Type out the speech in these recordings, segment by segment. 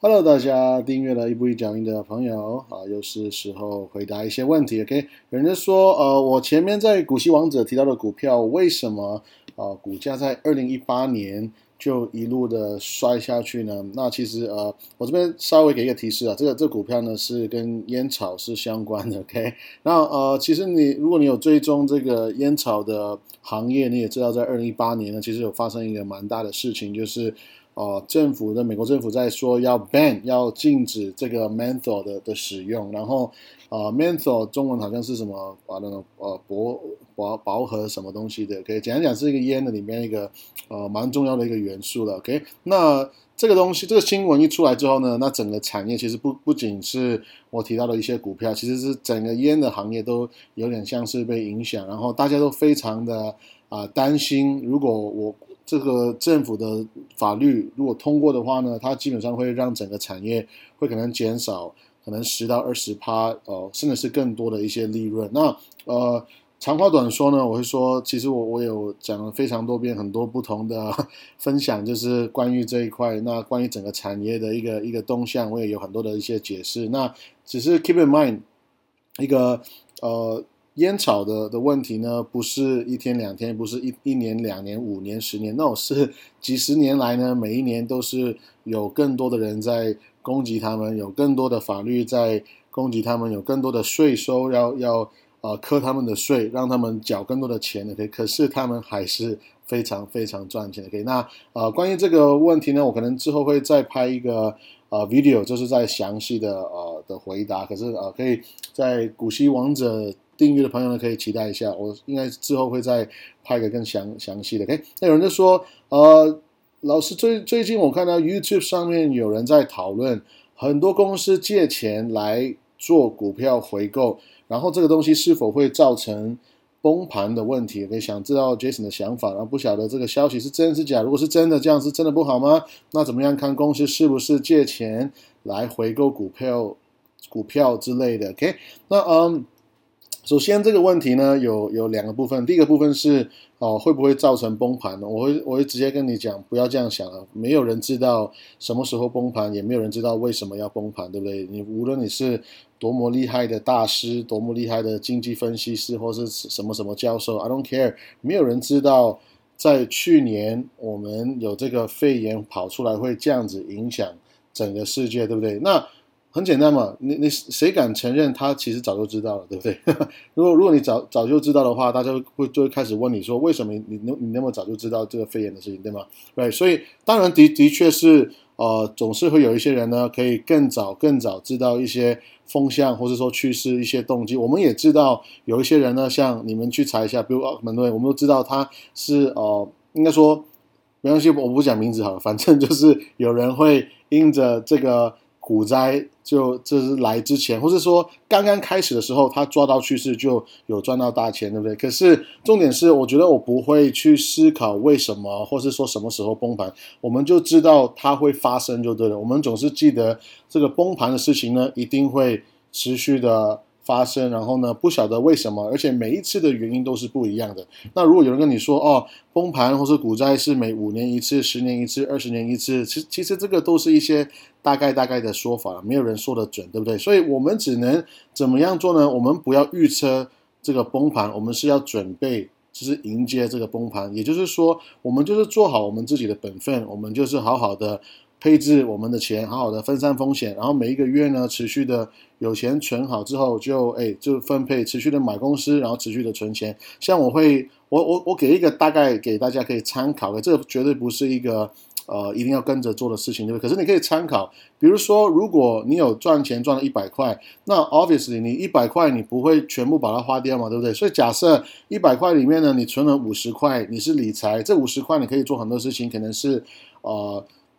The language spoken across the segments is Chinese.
Hello， 大家订阅了一步一讲义的朋友啊，又是时候回答一些问题。OK， 有人就说，我前面在股息王者提到的股票，为什么股价在2018年就一路的摔下去呢？那其实我这边稍微给一个提示啊，这股票呢是跟烟草是相关的。OK， 那其实如果你有追踪这个烟草的行业，你也知道，在2018年呢，其实有发生一个蛮大的事情，就是。美国政府在说要 ban 要禁止这个 menthol 的使用，然后menthol 中文好像是什么薄荷什么东西的，可以简单讲是一个烟的里面一个蛮重要的一个元素了。OK， 那这个东西这个新闻一出来之后呢，那整个产业其实不仅是我提到的一些股票，其实是整个烟的行业都有点像是被影响，然后大家都非常的担心，如果这个政府的法律如果通过的话呢，它基本上会让整个产业会可能减少可能10%到20%，甚至是更多的一些利润。那长话短说呢，我会说，其实我有讲了非常多遍很多不同的分享，就是关于这一块，那关于整个产业的一个动向，我也有很多的一些解释。那只是 keep in mind 一个烟草的问题呢，不是一天两天，不是一年两年5年10年，那是几十年来呢，每一年都是有更多的人在攻击他们，有更多的法律在攻击他们，有更多的税收要扣他们的税，让他们缴更多的钱的。可是他们还是非常非常赚钱的。可以，那关于这个问题呢，我可能之后会再拍一个video， 就是在详细的回答。可是可以在股息王者订阅的朋友呢，可以期待一下，我应该之后会再拍一个更详细的。OK， 那有人就说，老师最近我看到 YouTube 上面有人在讨论，很多公司借钱来做股票回购，然后这个东西是否会造成崩盘的问题。OK， 想知道 Jason 的想法，然后不晓得这个消息是真是假。如果是真的，这样是真的不好吗？那怎么样看公司是不是借钱来回购股票之类的 ？OK， 那首先这个问题呢有两个部分，第一个部分是会不会造成崩盘呢？我会直接跟你讲，不要这样想了，没有人知道什么时候崩盘，也没有人知道为什么要崩盘，对不对？你无论你是多么厉害的大师，多么厉害的经济分析师，或是什么教授， I don't care， 没有人知道在去年我们有这个肺炎跑出来会这样子影响整个世界，对不对？那很简单嘛，你谁敢承认他其实早就知道了，对不对？如果你早就知道的话，大家就会开始问你说，为什么你那么早就知道这个肺炎的事情，对吗？对，所以当然的确是总是会有一些人呢，可以更早知道一些风向，或是说趋势一些动机。我们也知道有一些人呢，像你们去查一下，比如Bill Ackman，我们都知道他是应该说没关系，我不讲名字好了，反正就是有人会因着这个。股灾就是来之前，或是说刚刚开始的时候，他抓到趋势就有赚到大钱，对不对？可是重点是，我觉得我不会去思考为什么，或是说什么时候崩盘，我们就知道它会发生就对了。我们总是记得这个崩盘的事情呢，一定会持续的发生，然后呢，不晓得为什么，而且每一次的原因都是不一样的。那如果有人跟你说，崩盘或是股灾是每5年一次、10年一次、20年一次，其实这个都是一些大概的说法，没有人说得准，对不对？所以我们只能怎么样做呢？我们不要预测这个崩盘，我们是要准备。就是迎接这个崩盘，也就是说，我们就是做好我们自己的本分，我们就是好好的配置我们的钱，好好的分散风险，然后每一个月呢，持续的有钱存好之后就分配，持续的买公司，然后持续的存钱。像我给一个大概给大家可以参考的，这个绝对不是一个一定要跟着做的事情，对不对？可是你可以参考，比如说，如果你有赚了100块，那 obviously 你100块你不会全部把它花掉嘛，对不对？所以假设100块里面呢，你存了50块，你是理财，这50块你可以做很多事情，可能是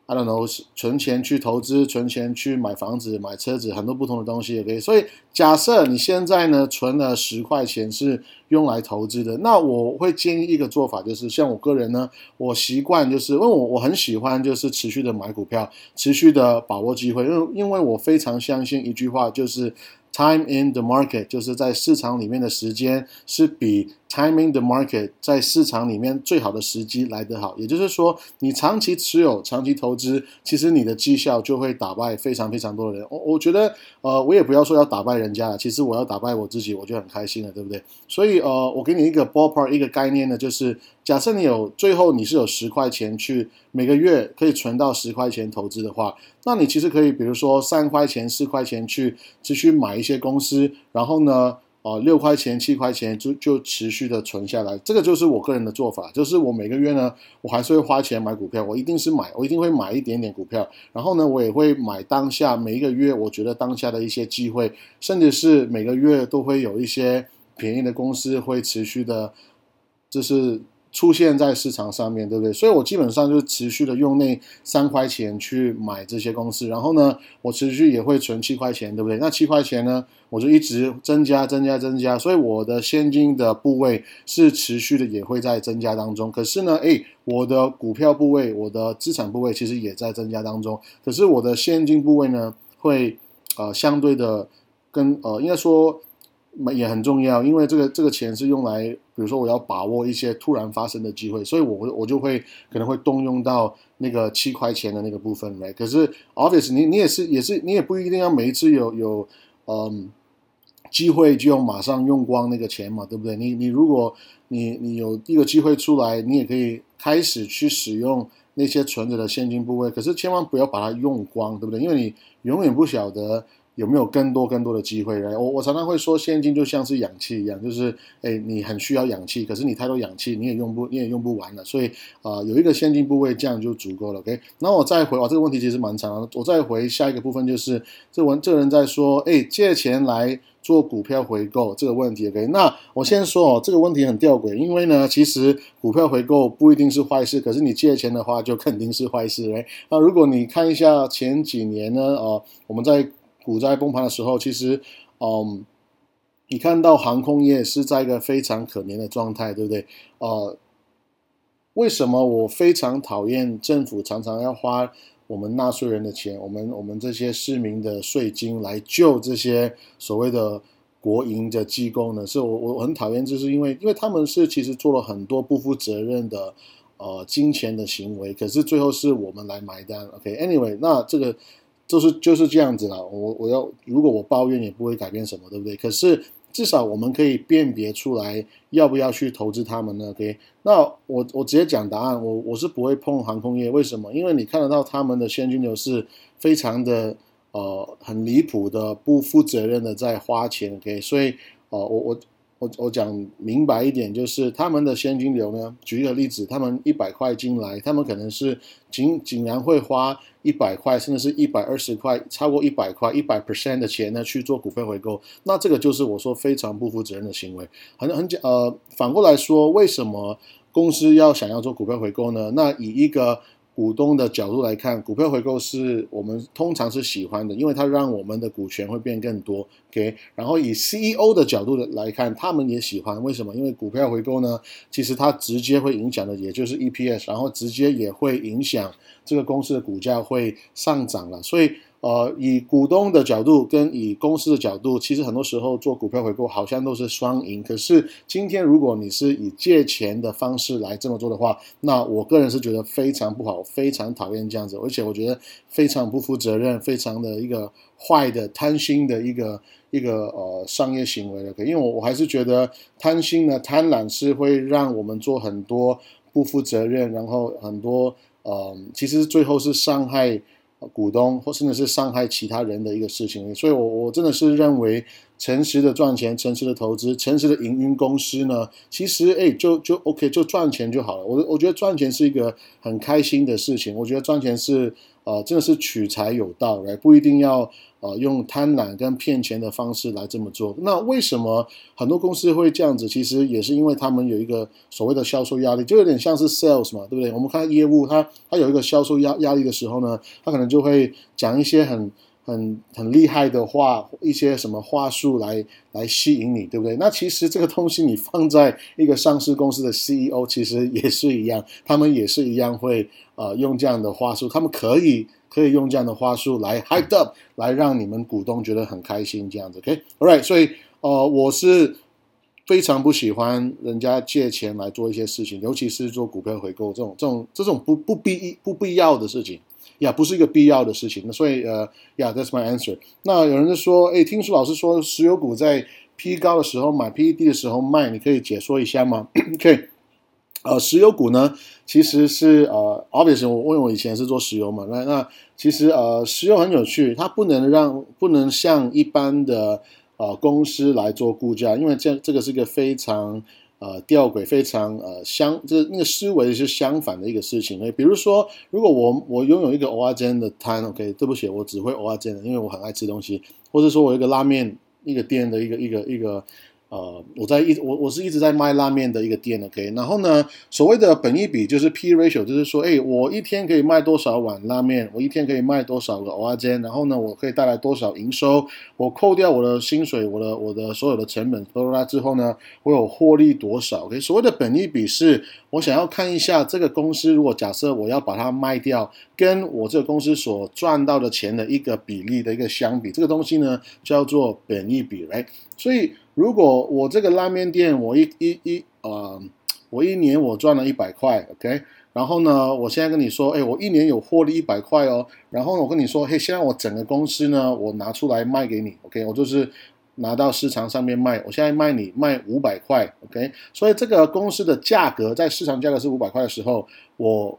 I don't know， 存钱去投资，存钱去买房子、买车子，很多不同的东西也可以。所以假设你现在呢存了10块钱是用来投资的，那我会建议一个做法，就是像我个人呢，我习惯就是因为我很喜欢就是持续的买股票，持续的把握机会，因为我非常相信一句话，就是 time in the market， 就是在市场里面的时间是比 timing the market 在市场里面最好的时机来得好，也就是说你长期持有长期投资，其实你的绩效就会打败非常非常多的人。我觉得我也不要说要打败人家了，其实我要打败我自己我就很开心了，对不对？所以我给你一个 ballpark 一个概念呢，就是假设你有最后你是有10块钱去每个月可以存到10块钱投资的话，那你其实可以比如说3块钱4块钱去持续买一些公司，然后呢6块钱7块钱就持续的存下来。这个就是我个人的做法，就是我每个月呢我还是会花钱买股票，我一定会买一点点股票，然后呢我也会买当下每一个月我觉得当下的一些机会，甚至是每个月都会有一些便宜的公司会持续的就是出现在市场上面，对不对？所以我基本上就是持续的用那3块钱去买这些公司，然后呢我持续也会存7块钱，对不对？那7块钱呢我就一直增加，所以我的现金的部位是持续的也会在增加当中。可是呢我的股票部位我的资产部位其实也在增加当中，可是我的现金部位呢会相对的跟应该说也很重要，因为这个钱是用来比如说我要把握一些突然发生的机会，所以我就会可能会动用到那个7块钱的那个部分，right？ 可是 obviously 你也不一定要每一次有机会就马上用光那个钱嘛，对不对？你如果你有一个机会出来，你也可以开始去使用那些存着的现金部位，可是千万不要把它用光，对不对？因为你永远不晓得有没有更多的机会。我常常会说现金就像是氧气一样，就是你很需要氧气，可是你太多氧气你也用不完了，所以有一个现金部位这样就足够了， OK？ 然后我再回这个问题其实蛮长的，我再回下一个部分，就是这人在说借钱来做股票回购这个问题， OK？ 那我先说这个问题很吊诡，因为呢其实股票回购不一定是坏事，可是你借钱的话就肯定是坏事， right？ 那如果你看一下前几年呢我们在股灾崩盘的时候，其实你看到航空业是在一个非常可怜的状态，对不对？为什么我非常讨厌政府常常要花我们纳税人的钱，我们这些市民的税金来救这些所谓的国营的机构呢？是我很讨厌，就是因为他们是其实做了很多不负责任的金钱的行为，可是最后是我们来买单。OK，anyway， 那这个就是这样子啦，我要如果我抱怨也不会改变什么，对不对？可是至少我们可以辨别出来要不要去投资他们呢， OK？ 那我直接讲答案，我是不会碰航空业，为什么？因为你看得到他们的现金流是非常的很离谱的不负责任的在花钱， OK？ 所以我讲明白一点，就是他们的现金流呢，举一个例子，他们100块进来，他们可能是竟然会花100块甚至是120块超过100块 100% 的钱呢去做股票回购，那这个就是我说非常不负责任的行为。反过来说，为什么公司想要做股票回购呢？那以一个股东的角度来看，股票回购是我们通常是喜欢的，因为它让我们的股权会变更多， OK？ 然后以 CEO 的角度来看，他们也喜欢，为什么？因为股票回购呢其实它直接会影响的也就是 EPS， 然后直接也会影响这个公司的股价会上涨了。所以以股东的角度跟以公司的角度，其实很多时候做股票回购好像都是双赢，可是今天如果你是以借钱的方式来这么做的话，那我个人是觉得非常不好，非常讨厌这样子，而且我觉得非常不负责任，非常的一个坏的贪心的一个商业行为了，因为我还是觉得贪心呢，贪婪是会让我们做很多不负责任，然后很多其实最后是伤害股东或甚至是伤害其他人的一个事情。所以我真的是认为诚实的赚钱，诚实的投资，诚实的营运公司呢，其实就 OK， 就赚钱就好了。我觉得赚钱是一个很开心的事情，我觉得赚钱是真的是取财有道，不一定要用贪婪跟骗钱的方式来这么做。那为什么很多公司会这样子？其实也是因为他们有一个所谓的销售压力，就有点像是 sales 嘛，对不对？我们看业务它有一个销售压力的时候呢，他可能就会讲一些很厉害的话，一些什么话术来吸引你，对不对？那其实这个东西你放在一个上市公司的 CEO 其实也是一样，他们也是一样会用这样的话术，他们可以用这样的话术来 hype up， 来让你们股东觉得很开心这样子， OK？ Alright， 所以我是非常不喜欢人家借钱来做一些事情，尤其是做股票回购这种 不必要的事情呀，不是一个必要的事情。所以yeah, that's my answer。 那有人就说听说老师说石油股在 P 高的时候买 P 低的时候卖，你可以解说一下吗？可以。石油股呢其实是obviously 我以前是做石油嘛，那其实石油很有趣，它不能像一般的公司来做估价，因为这个是一个非常吊诡，非常就是那个思维是相反的一个事情。比如说如果我拥有一个蚵仔煎的摊 OK， 对不起我只会蚵仔煎的，因为我很爱吃东西，或者说我有一个拉面一个店的一个我是一直在卖拉面的一个店 OK， 然后呢所谓的本益比就是 P ratio， 就是说我一天可以卖多少碗拉面，我一天可以卖多少个蚵仔煎，然后呢我可以带来多少营收，我扣掉我的薪水，我的所有的成本之后呢我有获利多少 OK。 所谓的本益比是我想要看一下这个公司如果假设我要把它卖掉跟我这个公司所赚到的钱的一个比例的一个相比，这个东西呢叫做本益比 right？ 所以如果我这个拉面店我一年我赚了100块 OK， 然后呢我现在跟你说我一年有获利100块哦，然后我跟你说现在我整个公司呢我拿出来卖给你 OK， 我就是拿到市场上面卖，我现在卖你卖500块 OK， 所以这个公司的价格在市场价格是500块的时候，我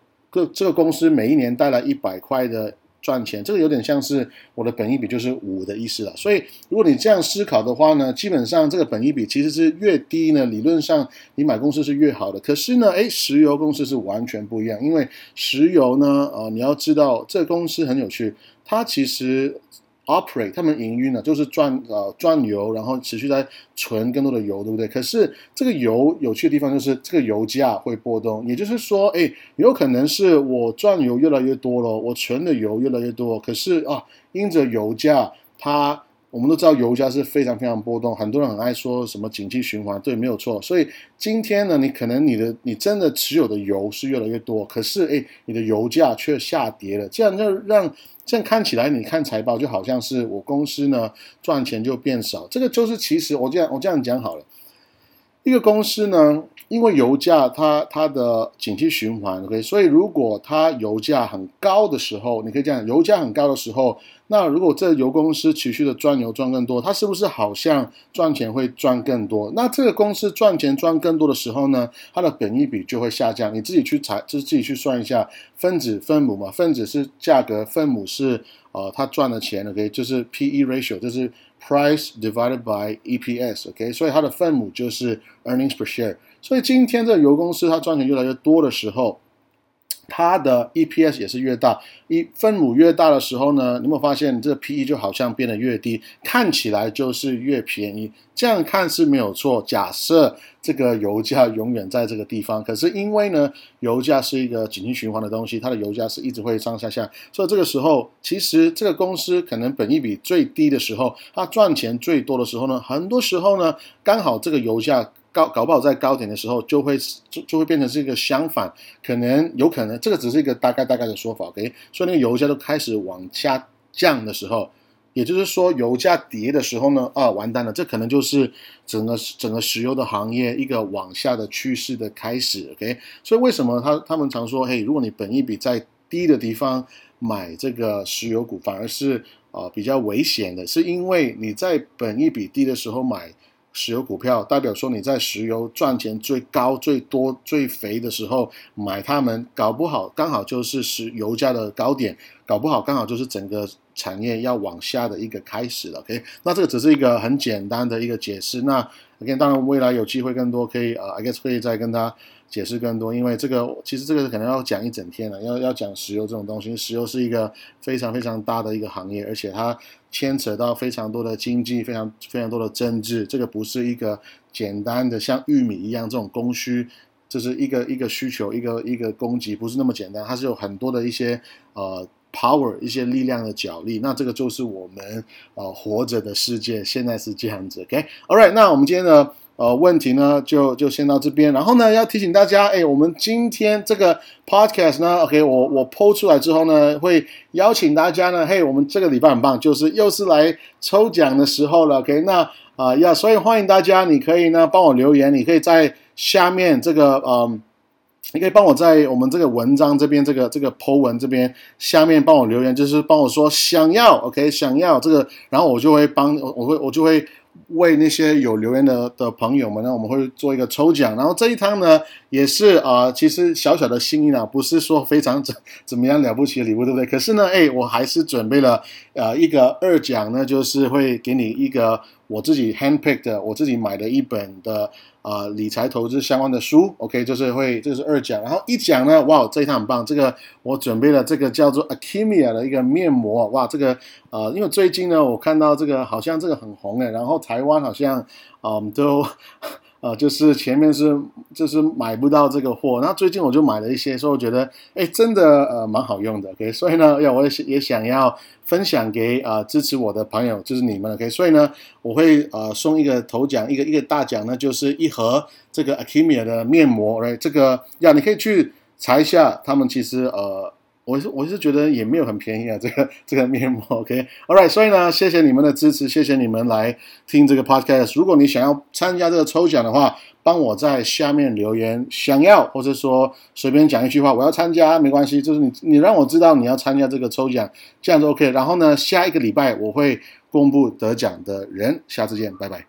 这个公司每一年带来100块的赚钱，这个有点像是我的本益比就是5的意思了。所以如果你这样思考的话呢，基本上这个本益比其实是越低呢，理论上你买公司是越好的。可是呢石油公司是完全不一样，因为石油呢你要知道这个公司很有趣，它其实 operate 他们营运呢就是赚油，然后持续在存更多的油，对不对？可是这个油有趣的地方就是这个油价会波动，也就是说有可能是我赚油越来越多了，我存的油越来越多，可是因着油价我们都知道油价是非常非常波动，很多人很爱说什么景气循环，对，没有错。所以今天呢，你可能你真的持有的油是越来越多，可是你的油价却下跌了，这样看起来你看财报就好像是我公司呢赚钱就变少。这个就是其实我这样讲好了，一个公司呢因为油价它的景气循环 OK， 所以如果它油价很高的时候，你可以这样，油价很高的时候，那如果这油公司持续的赚油赚更多，它是不是好像赚钱会赚更多？那这个公司赚钱赚更多的时候呢，它的本益比就会下降。你自己去算一下分子分母嘛，分子是价格，分母是它赚的钱 OK， 就是 PE ratio， 就是 price divided by EPS OK， 所以它的分母就是 earnings per share。 所以今天这油公司它赚钱越来越多的时候，它的 EPS 也是越大，分母越大的时候呢，你有没有发现这 PE 就好像变得越低，看起来就是越便宜，这样看是没有错，假设这个油价永远在这个地方。可是因为呢油价是一个景气循环的东西，它的油价是一直会上下，所以这个时候其实这个公司可能本益比最低的时候，它赚钱最多的时候呢，很多时候呢刚好这个油价搞不好在高点的时候就会变成是一个相反，有可能这个只是一个大概的说法 OK， 所以那个油价都开始往下降的时候，也就是说油价跌的时候呢完蛋了，这可能就是整个石油的行业一个往下的趋势的开始 OK。 所以为什么他们常说如果你本益比在低的地方买这个石油股反而是比较危险的，是因为你在本益比低的时候买石油股票，代表说你在石油赚钱最高最多最肥的时候买它们，搞不好刚好就是油价的高点，搞不好刚好就是整个产业要往下的一个开始了 OK。 那这个只是一个很简单的一个解释，那 again 当然未来有机会更多可以I guess 可以再跟他解释更多，因为其实这个可能要讲一整天了，要讲石油这种东西，石油是一个非常非常大的一个行业，而且它牵扯到非常多的经济，非常非常多的政治，这个不是一个简单的像玉米一样这种供需，这是一个需求一个供给，不是那么简单，它是有很多的一些power 一些力量的角力，那这个就是我们活着的世界，现在是这样子 OK。 Alright， 那我们今天呢问题呢就先到这边。然后呢要提醒大家，我们今天这个 podcast 呢 OK 我 po 出来之后呢，会邀请大家呢，我们这个礼拜很棒，就是又是来抽奖的时候了 OK 那所以欢迎大家，你可以呢帮我留言，你可以在下面这个你可以帮我在我们这个文章这边这个 po 文这边下面帮我留言，就是帮我说想要 OK 想要这个，然后我就会为那些有留言的朋友们呢，我们会做一个抽奖。然后这一趟呢也是其实小小的心意呢，不是说非常怎么样了不起的礼物，对不对？可是呢我还是准备了一个二奖呢，就是会给你一个我自己 handpick 的，我自己买的一本的理财投资相关的书 OK 这是二奖。然后一奖呢，哇，这一趟很棒，这个我准备了这个叫做 Akimia 的一个面膜，哇，这个因为最近呢我看到这个好像这个很红然后台湾好像都就是前面就是买不到这个货，那最近我就买了一些，所以我觉得真的蛮好用的 OK 所以呢我也想要分享给支持我的朋友，就是你们 OK 所以呢我会送一个头奖，一个大奖呢，就是一盒这个 Akimia 的面膜 right? 这个呀你可以去查一下，他们其实我是觉得也没有很便宜啊，这个面膜 OK Alright 所以呢谢谢你们的支持，谢谢你们来听这个 podcast。 如果你想要参加这个抽奖的话，帮我在下面留言想要，或者说随便讲一句话我要参加没关系，就是你让我知道你要参加这个抽奖，这样就 OK。 然后呢下一个礼拜我会公布得奖的人，下次见，拜拜。